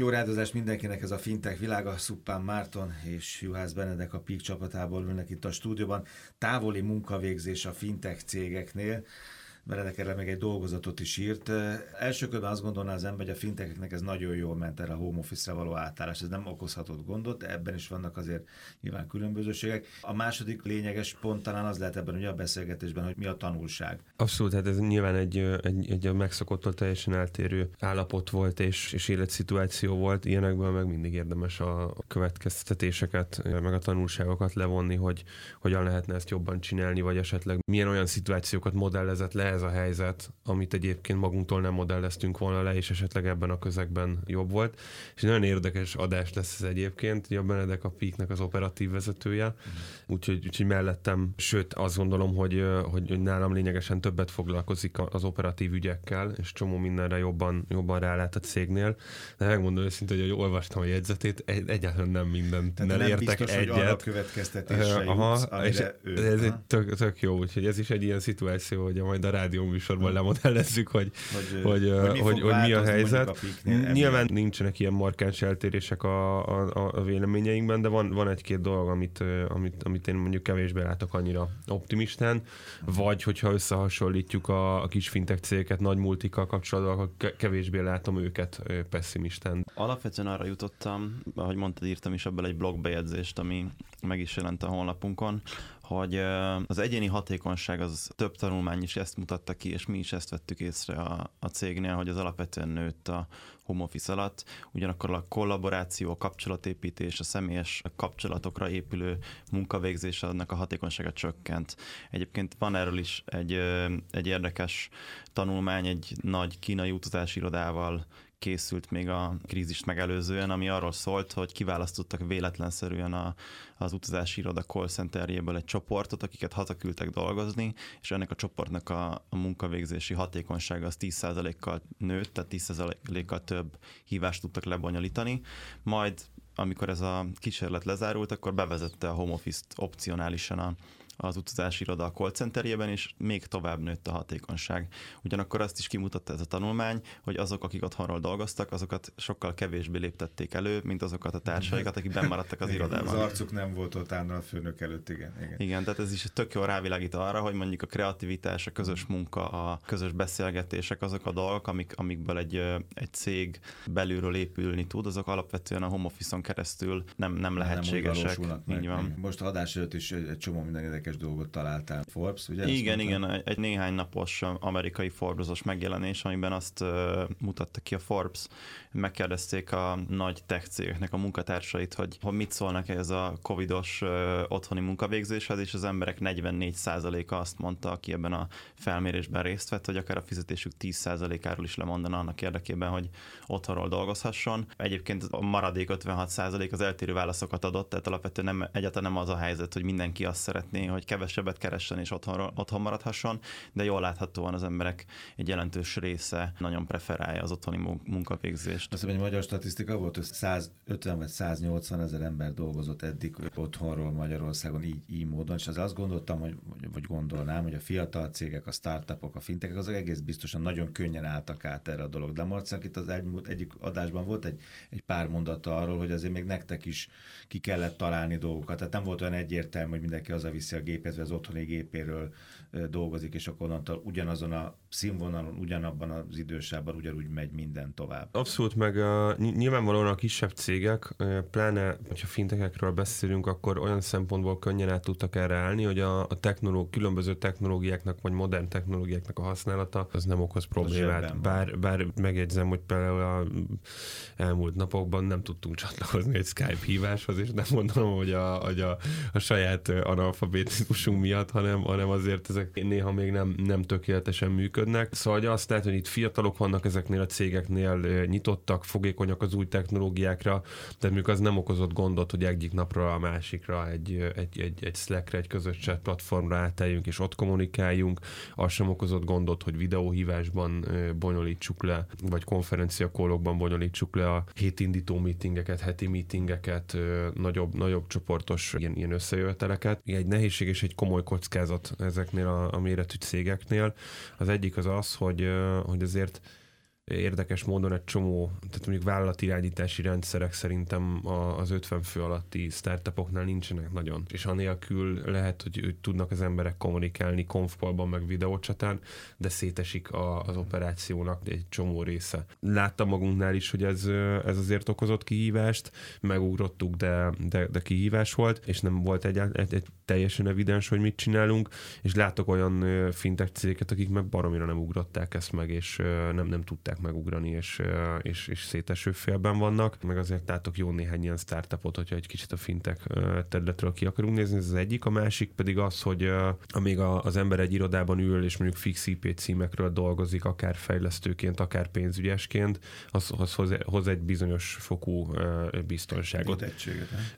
Jó rádozást mindenkinek, ez a fintech világa. Suppan Márton és Juhász Benedek a Peak csapatából ülnek itt a stúdióban. Távoli munkavégzés a fintech cégeknél. Benedek erre még egy dolgozatot is írt. Elsőkörben azt gondolná az ember, hogy a fintecheknek ez nagyon jól ment erre a home office-re való átállás. Ez nem okozhatott gondot, ebben is vannak azért nyilván különbözőségek. A második lényeges pont talán az lehet ebben ugye a beszélgetésben, hogy mi a tanulság. Abszolút, hát ez nyilván egy megszokottól teljesen eltérő állapot volt és életszituáció volt. Ilyenekből meg mindig érdemes a következtetéseket, meg a tanulságokat levonni, hogy hogyan lehetne ezt jobban csinálni, vagy esetleg milyen olyan szituációkat modellezett le ez a helyzet, amit egyébként magunktól nem modelleztünk volna le, és esetleg ebben a közegben jobb volt. És nagyon érdekes adás lesz ez egyébként. Ugye a Benedek a Peaknek az operatív vezetője, úgyhogy mellettem, sőt azt gondolom, hogy nálam lényegesen többet foglalkozik az operatív ügyekkel, és csomó mindenre jobban rálát a cégnél. De megmondom őszintén, hogy olvastam a jegyzetét, egyáltalán nem mindent értek biztos, egyet. Tehát nem biztos, hogy arra következtetésre jutsz, ez egy tök jó, úgyhogy ez is egy ilyen szituáció, hogy majd a rádióműsorban lemodellezzük, hogy mi a helyzet. Nyilván nincsenek ilyen markáns eltérések a véleményeinkben, de van egy-két dolog, amit én mondjuk kevésbé látok annyira optimistán, vagy hogyha összehasonlítjuk a kis fintech cégeket nagy multikkal kapcsolatban, akkor kevésbé látom őket pessimistán. Alapvetően arra jutottam, ahogy mondtad, írtam is ebből egy blogbejegyzést, ami meg is jelent a honlapunkon, hogy az egyéni hatékonyság, az több tanulmány is ezt mutatta ki, és mi is ezt vettük észre a cégnél, hogy az alapvetően nőtt a home office alatt, ugyanakkor a kollaboráció, a kapcsolatépítés, a személyes kapcsolatokra épülő munkavégzés, annak a hatékonysága csökkent. Egyébként van erről is egy érdekes tanulmány, egy nagy kínai utazási irodával készült még a krízist megelőzően, ami arról szólt, hogy kiválasztottak véletlenszerűen az utazási iroda call centerjéből egy csoportot, akiket hazaküldtek dolgozni, és ennek a csoportnak a munkavégzési hatékonysága az 10%-kal nőtt, tehát 10%-kal több hívást tudtak lebonyolítani. Majd, amikor ez a kísérlet lezárult, akkor bevezette a home office-t opcionálisan az utazási iroda a call centerjében, és még tovább nőtt a hatékonyság. Ugyanakkor azt is kimutatta ez a tanulmány, hogy azok, akik otthonról dolgoztak, azokat sokkal kevésbé léptették elő, mint azokat a társaikat, akik bennmaradtak az irodában. Az arcuk nem volt ott a főnök előtt, igen. Igen, tehát ez is tök jól rávilágít arra, hogy mondjuk a kreativitás, a közös munka, a közös beszélgetések, azok a dolgok, amikből egy cég belülről épülni tud, azok alapvetően a home office-on keresztül nem lehetségesek. Most a adás előtt is egy csomó minden dolgot találtál. Forbes, ugye? Igen, egy néhány napos amerikai Forbes-os megjelenés, amiben azt mutatta ki a Forbes. Megkérdezték a nagy tech cégeknek a munkatársait, hogy mit szólnak ez a covidos otthoni munkavégzéshez, és az emberek 44%-a azt mondta, aki ebben a felmérésben részt vett, hogy akár a fizetésük 10%-áról is lemondana annak érdekében, hogy otthonról dolgozhasson. Egyébként a maradék 56% az eltérő válaszokat adott, tehát alapvetően egyáltalán nem az a helyzet, hogy mindenki azt szeretné, hogy kevesebbet keressen és otthon maradhasson, de jól láthatóan az emberek egy jelentős része nagyon preferálja az otthoni munkavégzést. Azt hiszem, egy magyar statisztika volt, hogy 150 vagy 180 ezer ember dolgozott eddig otthonról Magyarországon így módon, és azt gondoltam, vagy gondolnám, hogy a fiatal cégek, a startupok, a fintekek, azok egész biztosan nagyon könnyen álltak át erre a dolog. De Marcinak itt az egyik adásban volt egy pár mondata arról, hogy azért még nektek is ki kellett találni dolgokat. Tehát nem volt olyan egyértelmű, hogy mindenki hazaviszi a gépet, az otthoni gépéről dolgozik, és akkor onnantól ugyanazon a színvonalon, ugyanabban az idősában ugyanúgy megy minden tovább. Abszolút, meg nyilvánvalóan a kisebb cégek, pláne, hogyha fintekekről beszélünk, akkor olyan szempontból könnyen át tudtak erre állni, hogy különböző technológiáknak, vagy modern technológiáknak a használata, az nem okoz problémát. Bár megjegyzem, hogy például elmúlt napokban nem tudtunk csatlakozni egy Skype híváshoz, és nem mondanom, hogy a saját analfabetizmusunk miatt, hanem azért ezek néha még nem tökéletesen működnek. Szóval azt lehet, hogy itt fiatalok vannak ezeknél a cégeknél, nyitottak, fogékonyak az új technológiákra, de mondjuk az nem okozott gondot, hogy egyik napra a másikra egy Slackre, egy közös chat platformra áteljünk és ott kommunikáljunk. Az sem okozott gondot, hogy videóhívásban bonyolítsuk le, vagy konferenciakólokban bonyolítsuk le a hétindító meetingeket, heti meetingeket, nagyobb csoportos ilyen összejöveteleket. Egy nehézség és egy komoly kockázat ezeknél a méretű cégeknél. Az egyik az, hogy azért érdekes módon egy csomó, tehát mondjuk vállalatirányítási rendszerek szerintem az 50 fő alatti startupoknál nincsenek nagyon. És anélkül lehet, hogy tudnak az emberek kommunikálni konfpalban, meg videócsatán, de szétesik az operációnak egy csomó része. Láttam magunknál is, hogy ez azért okozott kihívást, megugrottuk, de kihívás volt, és nem volt egy teljesen evidens, hogy mit csinálunk, és látok olyan fintech cégeket, akik meg baromira nem ugrották ezt meg, és nem tudták megugrani, és széteső félben vannak, meg azért látok jó néhány ilyen startupot, hogyha egy kicsit a fintech területről ki akarunk nézni, ez az egyik, a másik pedig az, hogy amíg az ember egy irodában ül, és mondjuk fix IP címekről dolgozik, akár fejlesztőként, akár pénzügyesként, az hoz egy bizonyos fokú biztonságot.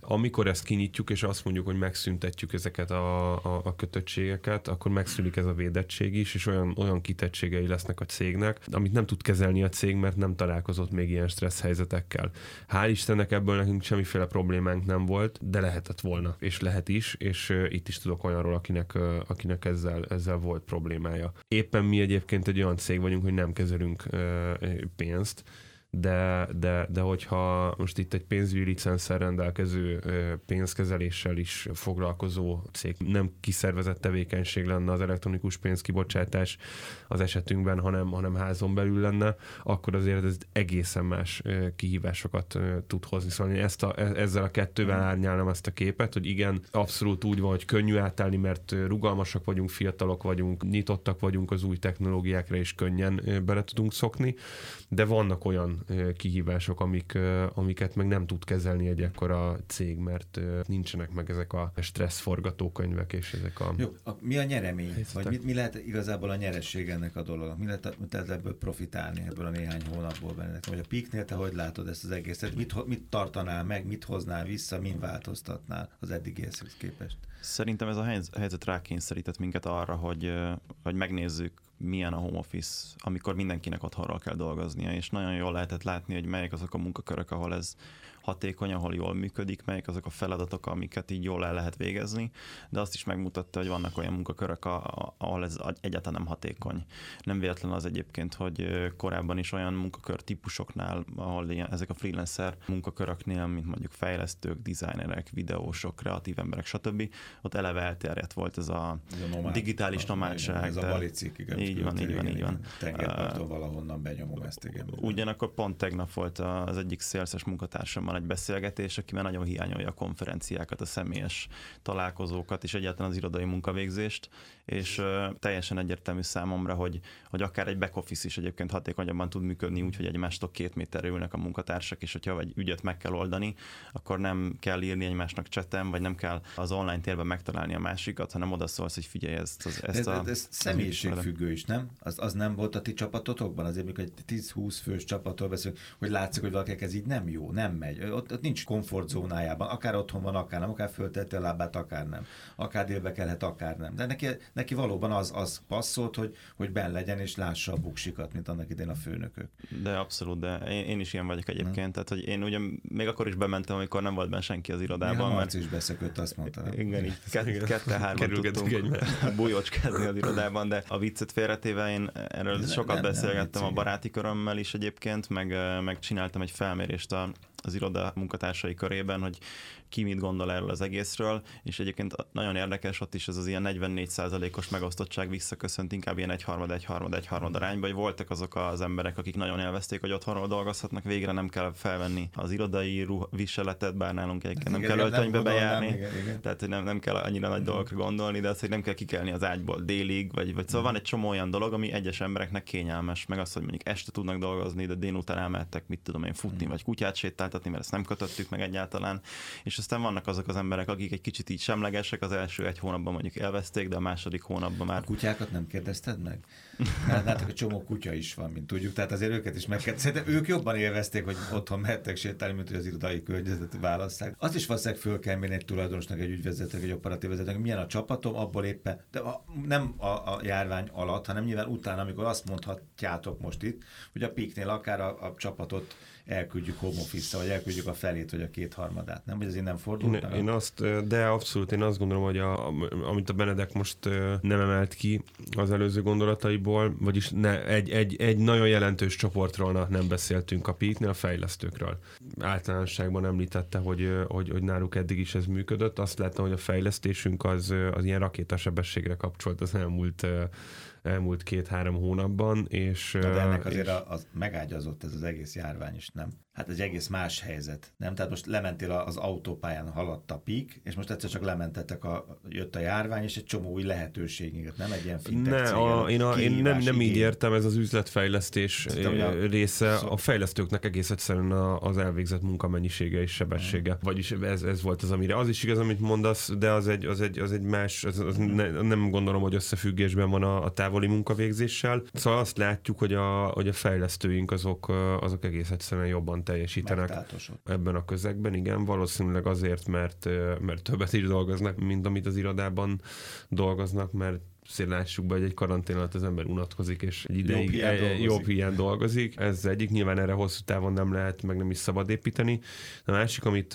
Amikor ezt kinyitjuk, és azt mondjuk, hogy megszüntetjük ezeket a kötöttségeket, akkor megszűnik ez a védettség is, és olyan kitettségei lesznek a cégnek, amit nem tud kezelni a cég, mert nem találkozott még ilyen stressz helyzetekkel. Hál' Istennek ebből nekünk semmiféle problémánk nem volt, de lehetett volna, és lehet is, és itt is tudok olyanról, akinek ezzel volt problémája. Éppen mi egyébként egy olyan cég vagyunk, hogy nem kezelünk pénzt, de hogyha most itt egy pénzügyi licenszer rendelkező pénzkezeléssel is foglalkozó cég, nem kiszervezett tevékenység lenne az elektronikus pénzkibocsátás az esetünkben, hanem házon belül lenne, akkor azért ez egészen más kihívásokat tud hozni. Szóval én ezzel a kettővel árnyálnám ezt a képet, hogy igen, abszolút úgy van, hogy könnyű átállni, mert rugalmasak vagyunk, fiatalok vagyunk, nyitottak vagyunk az új technológiákra, és könnyen bele tudunk szokni, de vannak olyan kihívások, amiket meg nem tud kezelni egy ekkora cég, mert nincsenek meg ezek a stressz forgatókönyvek, és ezek a... Jó, mi a nyeremény? Helyzetek? Vagy mi lehet igazából a nyereség ennek a dolognak? Mi lehet ebből profitálni, ebből a néhány hónapból benne? Vagy a Peaknél te hogy látod ezt az egészet? Mit tartanál meg, mit hoznál vissza, min változtatnál az eddigihez képest? Szerintem ez a helyzet rákényszerített minket arra, hogy megnézzük, milyen a home office, amikor mindenkinek otthonról kell dolgoznia, és nagyon jól lehetett látni, hogy melyek azok a munkakörök, ahol ez hatékony, ahol jól működik, melyek azok a feladatok, amiket így jól el lehet végezni, de azt is megmutatta, hogy vannak olyan munkakörök, ahol ez egyáltalán nem hatékony. Nem véletlen az egyébként, hogy korábban is olyan munkakör típusoknál, ahol ezek a freelancer munkaköröknél, mint mondjuk fejlesztők, designerek, videósok, kreatív emberek, stb. Ott eleve elterjedt volt ez a digitális nomádság. Ez a balicik, igen. Így van. Tengerparton valahonnan benyomom ezt, igen. Ugyanakkor pont tegnap volt az egyik szélszes munkatársammal egy beszélgetés, akiben nagyon hiányolja a konferenciákat, a személyes találkozókat, és egyáltalán az irodai munkavégzést, és teljesen egyértelmű számomra, hogy akár egy back office is egyébként hatékonyabban tud működni úgy, hogy egymástól 2 méterre ülnek a munkatársak, és hogyha egy ügyet meg kell oldani, akkor nem kell írni egymásnak cseten, vagy nem kell az online térben megtalálni a másikat, hanem odaszólsz, hogy figyelj ez személyiségfüggő is, nem? Az nem volt a ti csapatotokban? Azért, mikor egy 10-20 fős csapatról beszélünk, hogy látszik, hogy valakinek ez így nem jó, nem megy. Ott nincs komfortzónájában, akár otthon van, akár nem, akár föltette a lábát, akár nem. Akár délbe kellhet, akár nem. De neki valóban az passzolt, hogy benn legyen és lássa a buksikat, mint annak idején a főnökök. De abszolút, de én is ilyen vagyok egyébként. Nem? Tehát, hogy én ugye még akkor is bementem, amikor nem volt benne senki az irodában. Mert is beszökött, azt mondta. Igen, így 2-3-ban tudtunk bújócskázni az irodában, de a viccet félretéve én erről sokat beszélgettem a baráti körömmel is egyébként, meg csináltam egy felmérést az iroda munkatársai körében, hogy ki mit gondol erről az egészről, és egyébként nagyon érdekes, ott is ez az ilyen 44%-os megosztottság visszaköszönt, inkább ilyen egyharmad arányba, hogy voltak azok az emberek, akik nagyon élvezték, hogy otthonról dolgozhatnak, végre nem kell felvenni az irodai viseletet, bár nálunk egyébként nem kell öltönybe bejárni, igen. Tehát hogy nem kell annyira nagy dolgokra gondolni, de az, hogy nem kell kikelni az ágyból délig, vagy szóval van egy csomó olyan dolog, ami egyes embereknek kényelmes, meg az, hogy mondjuk este tudnak dolgozni, de délután elmentek, mit tudom én, futni, vagy kutyát sétáltatni, mert ezt nem kötöttük meg egyáltalán. És aztán vannak azok az emberek, akik egy kicsit így semlegesek, az első 1 hónapban mondjuk elveszték, de a második hónapban már... A kutyákat nem kérdezted meg? Hát egy csomó kutya is van, mint tudjuk, tehát azért őket is meg kell... Szerintem ők jobban élvezték, hogy otthon mehettek sétálni, mint hogy az irodai környezetet válasszák. Azt is valószínűleg föl kell mérni egy tulajdonosnak, egy ügyvezetőnek, egy operatív vezetőnek, milyen a csapatom, abból éppen, de nem a járvány alatt, hanem nyilván utána, amikor azt mondhatjátok most itt, hogy a Peaknél akár a csapatot elküldjük home office-ra, vagy elküldjük a felét, vagy a kétharmadát, nem? Vagy azért nem fordult? De abszolút, én azt gondolom, hogy amit a Benedek most nem emelt ki az előző gondolataiból, vagyis egy nagyon jelentős csoportról nem beszéltünk a Peaknél, a fejlesztőkről. Általánosságban említette, hogy náluk eddig is ez működött. Azt láttam, hogy a fejlesztésünk az ilyen rakétasebességre kapcsolt az elmúlt 2-3 hónapban. De ennek azért az megágyazott ez az egész járvány is, nem? Hát egy egész más helyzet, nem? Tehát most lementél az autópályán, haladt a Peak, és most egyszer csak jött a járvány, és egy csomó új lehetőséget, nem? Egy ilyen fintech nem így értem, ez az üzletfejlesztés része. A fejlesztőknek egész egyszerűen az elvégzett munkamennyisége és sebessége. Vagyis ez volt az, amire. Az is igaz, amit mondasz, de az egy más, nem gondolom, hogy összefüggésben van a távoli munkavégzéssel. Szóval azt látjuk, hogy a fejlesztőink azok egész egyszerűen jobban teljesítenek ebben a közegben. Igen, valószínűleg azért, mert többet is dolgoznak, mint amit az irodában dolgoznak, mert lássuk be, hogy egy karantén alatt az ember unatkozik, és egy ideig jobb hiány dolgozik. Ez egyik, nyilván erre hosszú távon nem lehet, meg nem is szabad építeni. A másik, amit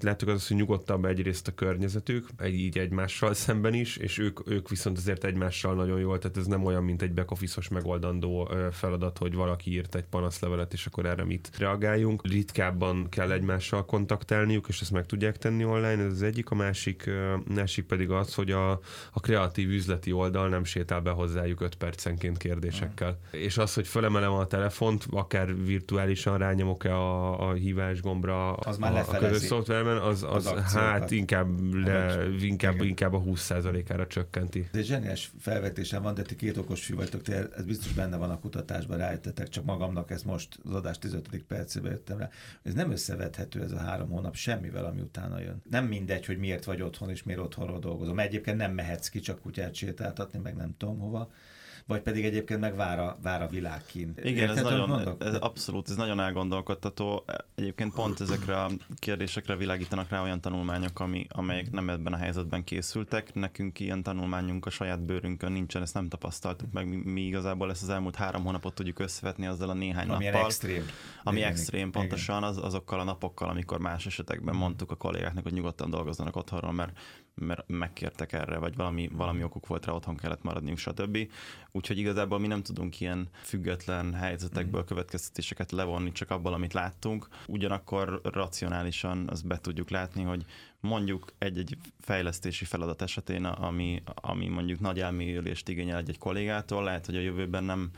láttuk, az, hogy nyugodtabb egyrészt a környezetük, így egymással szemben is, és ők viszont azért egymással nagyon jól, tehát ez nem olyan, mint egy back office-os megoldandó feladat, hogy valaki írt egy panaszlevelet, és akkor erre mit reagáljunk. Ritkábban kell egymással kontaktálniuk, és ezt meg tudják tenni online, ez az egyik. A másik pedig az, hogy a kreatív üzleti oldal nem sétál be hozzájuk 5 percenként kérdésekkel. És az, hogy fölemelem a telefont, akár virtuálisan rányomok-e a hívás gombra az már a közös szoftverben, az hát inkább a 20%-ára csökkenti. Ez egy zseniás felvetésem van, de ti két okos fiú vagytok, ez biztos benne van a kutatásban, rájöttetek, csak magamnak ezt most az adás 15. percében jöttem rá. Ez nem összevethető ez a 3 hónap semmivel, ami utána jön. Nem mindegy, hogy miért vagy otthon és miért otthonról dolgozom. Egyébként nem mehetsz ki, csak kutyát sétáltatni, meg nem tudom hova. Vagy pedig egyébként meg vár a világ kín. Igen, ez nagyon elgondolkodtató. Egyébként pont ezekre a kérdésekre világítanak rá olyan tanulmányok, amelyek nem ebben a helyzetben készültek. Nekünk ilyen tanulmányunk a saját bőrünkön nincsen, ezt nem tapasztaltuk meg. Mi igazából ezt az elmúlt 3 hónapot tudjuk összevetni azzal a néhány nappal. Ami extrém. Ami extrém, pontosan azokkal a napokkal, amikor más esetekben mondtuk a kollégáknak, hogy nyugodtan dolgozzanak otthonról, mert megkértek erre, vagy valami okuk volt rá, otthon kellett maradniuk, stb. Úgyhogy igazából mi nem tudunk ilyen független helyzetekből következtetéseket levonni, csak abból, amit láttunk. Ugyanakkor racionálisan azt be tudjuk látni, hogy mondjuk egy fejlesztési feladat esetén, ami mondjuk nagy elmélyülést igényel egy kollégától, lehet, hogy a jövőben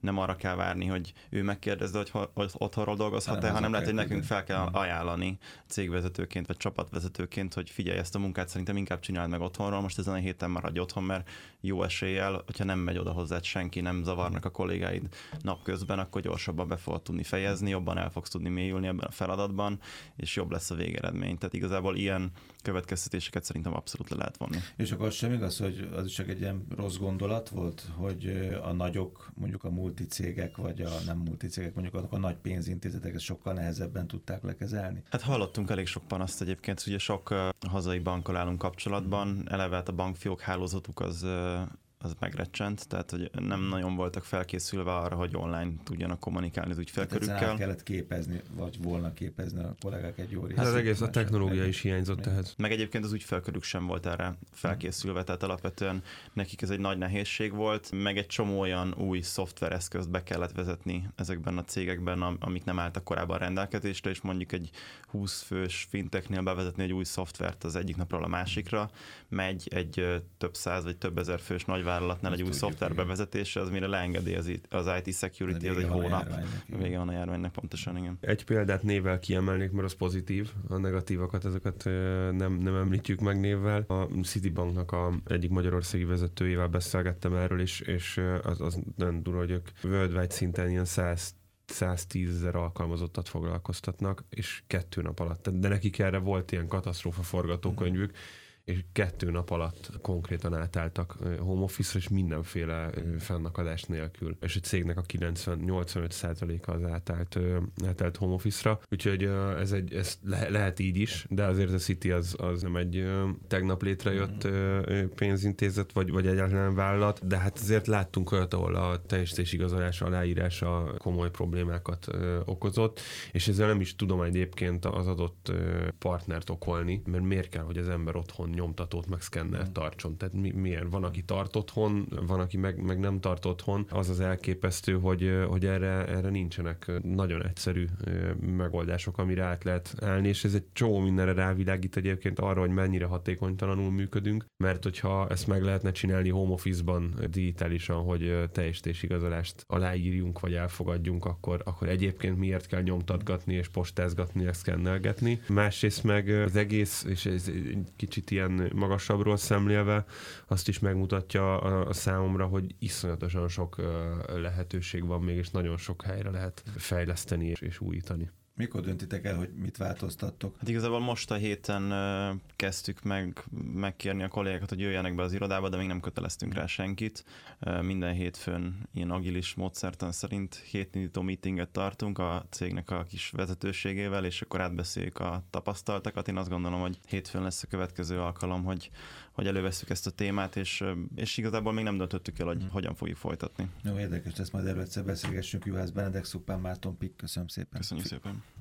nem arra kell várni, hogy ő megkérdezze, hogy otthonról dolgozhat-e, hanem lehet, hogy nekünk fel kell ajánlani cégvezetőként, vagy csapatvezetőként, hogy figyelj, ezt a munkát szerintem inkább csináld meg otthonról, most ezen a héten maradj otthon, mert jó eséllyel, hogyha nem megy oda hozzád senki, nem zavarnak a kollégáid napközben, akkor gyorsabban be fogod tudni fejezni, jobban el fogsz tudni mélyülni ebben a feladatban, és jobb lesz a végeredmény. Tehát igazából ilyen következtetéseket szerintem abszolút le lehet vonni. És akkor az sem igaz, hogy az is csak egy ilyen rossz gondolat volt, hogy a nagyok, mondjuk a multicégek, vagy a nem multicégek, mondjuk azok a nagy pénzintézetek, ezt sokkal nehezebben tudták lekezelni? Hát hallottunk elég sok panaszt egyébként, ugye sok hazai bankkal állunk kapcsolatban, eleve a bankfiók hálózatuk az megrecsent, tehát hogy nem nagyon voltak felkészülve arra, hogy online tudjanak kommunikálni az ügyfélkörükkel. Tehát kellett képezni, vagy volna képezni a kollégák egy jó részét. Hát az egész a technológia is hiányzott tehát. Meg egyébként az ügyfélkörük sem volt erre felkészülve, tehát alapvetően nekik ez egy nagy nehézség volt, meg egy csomó olyan új szoftvereszközt be kellett vezetni ezekben a cégekben, amik nem álltak korábban rendelkezésre, és mondjuk egy 20 fős fintechnél bevezetni egy új szoftvert az egyik napról a másikra, megy egy több száz vagy több ezer fős nagy vállalatnál egy új szoftver bevezetése, az mire leengedi az IT security, az egy hónap. Vége van a járványnak, pontosan, igen. Egy példát névvel kiemelnék, mert az pozitív, a negatívakat, ezeket nem említjük meg névvel. A Citibanknak egyik magyarországi vezetőjével beszélgettem erről, és az nagyon durva, hogy ők worldwide szinten ilyen 110 000 alkalmazottat foglalkoztatnak, és 2 nap alatt. De nekik erre volt ilyen katasztrófa forgatókönyvük, és 2 nap alatt konkrétan átálltak home office-ra, és mindenféle fennakadás nélkül. És a cégnek a 85%-a az átállt home office-ra, úgyhogy ez lehet így is, de azért a City az nem egy tegnap létrejött pénzintézet, vagy egyáltalán vállalat, de hát azért láttunk olyat, ahol a teljesítés igazolás aláírása komoly problémákat okozott, és ezzel nem is tudom egyébként az adott partnert okolni, mert miért kell, hogy az ember otthon nyomtatót meg szkennert tartson. Tehát miért? Van, aki tart otthon, van, aki meg nem tart otthon. Az elképesztő, hogy erre nincsenek nagyon egyszerű megoldások, amire át lehet állni, és ez egy csomó mindenre rávilágít egyébként arra, hogy mennyire hatékonytalanul működünk, mert hogyha ezt meg lehetne csinálni home office-ban digitálisan, hogy teljesítés igazolást aláírjunk, vagy elfogadjunk, akkor egyébként miért kell nyomtatgatni, és postázgatni, és szkennelgetni. Másrészt meg az egész, és ez egy kicsit ilyen magasabbról szemlélve, azt is megmutatja a számomra, hogy iszonyatosan sok lehetőség van még, és nagyon sok helyre lehet fejleszteni és újítani. Mikor döntitek el, hogy mit változtattok? Hát igazából most a héten kezdtük megkérni a kollégákat, hogy jöjjenek be az irodába, de még nem köteleztünk rá senkit. Minden hétfőn ilyen agilis módszertan szerint hétindító meetinget tartunk a cégnek a kis vezetőségével, és akkor átbeszéljük a tapasztaltakat. Én azt gondolom, hogy hétfőn lesz a következő alkalom, hogy elővesszük ezt a témát, és igazából még nem döntöttük el, hogy hogyan fogjuk folytatni. Jó, érdekes lesz, majd először beszélgessünk. Juhász Benedek, Suppan Márton, Peak. Köszönöm szépen. Köszönjük szépen.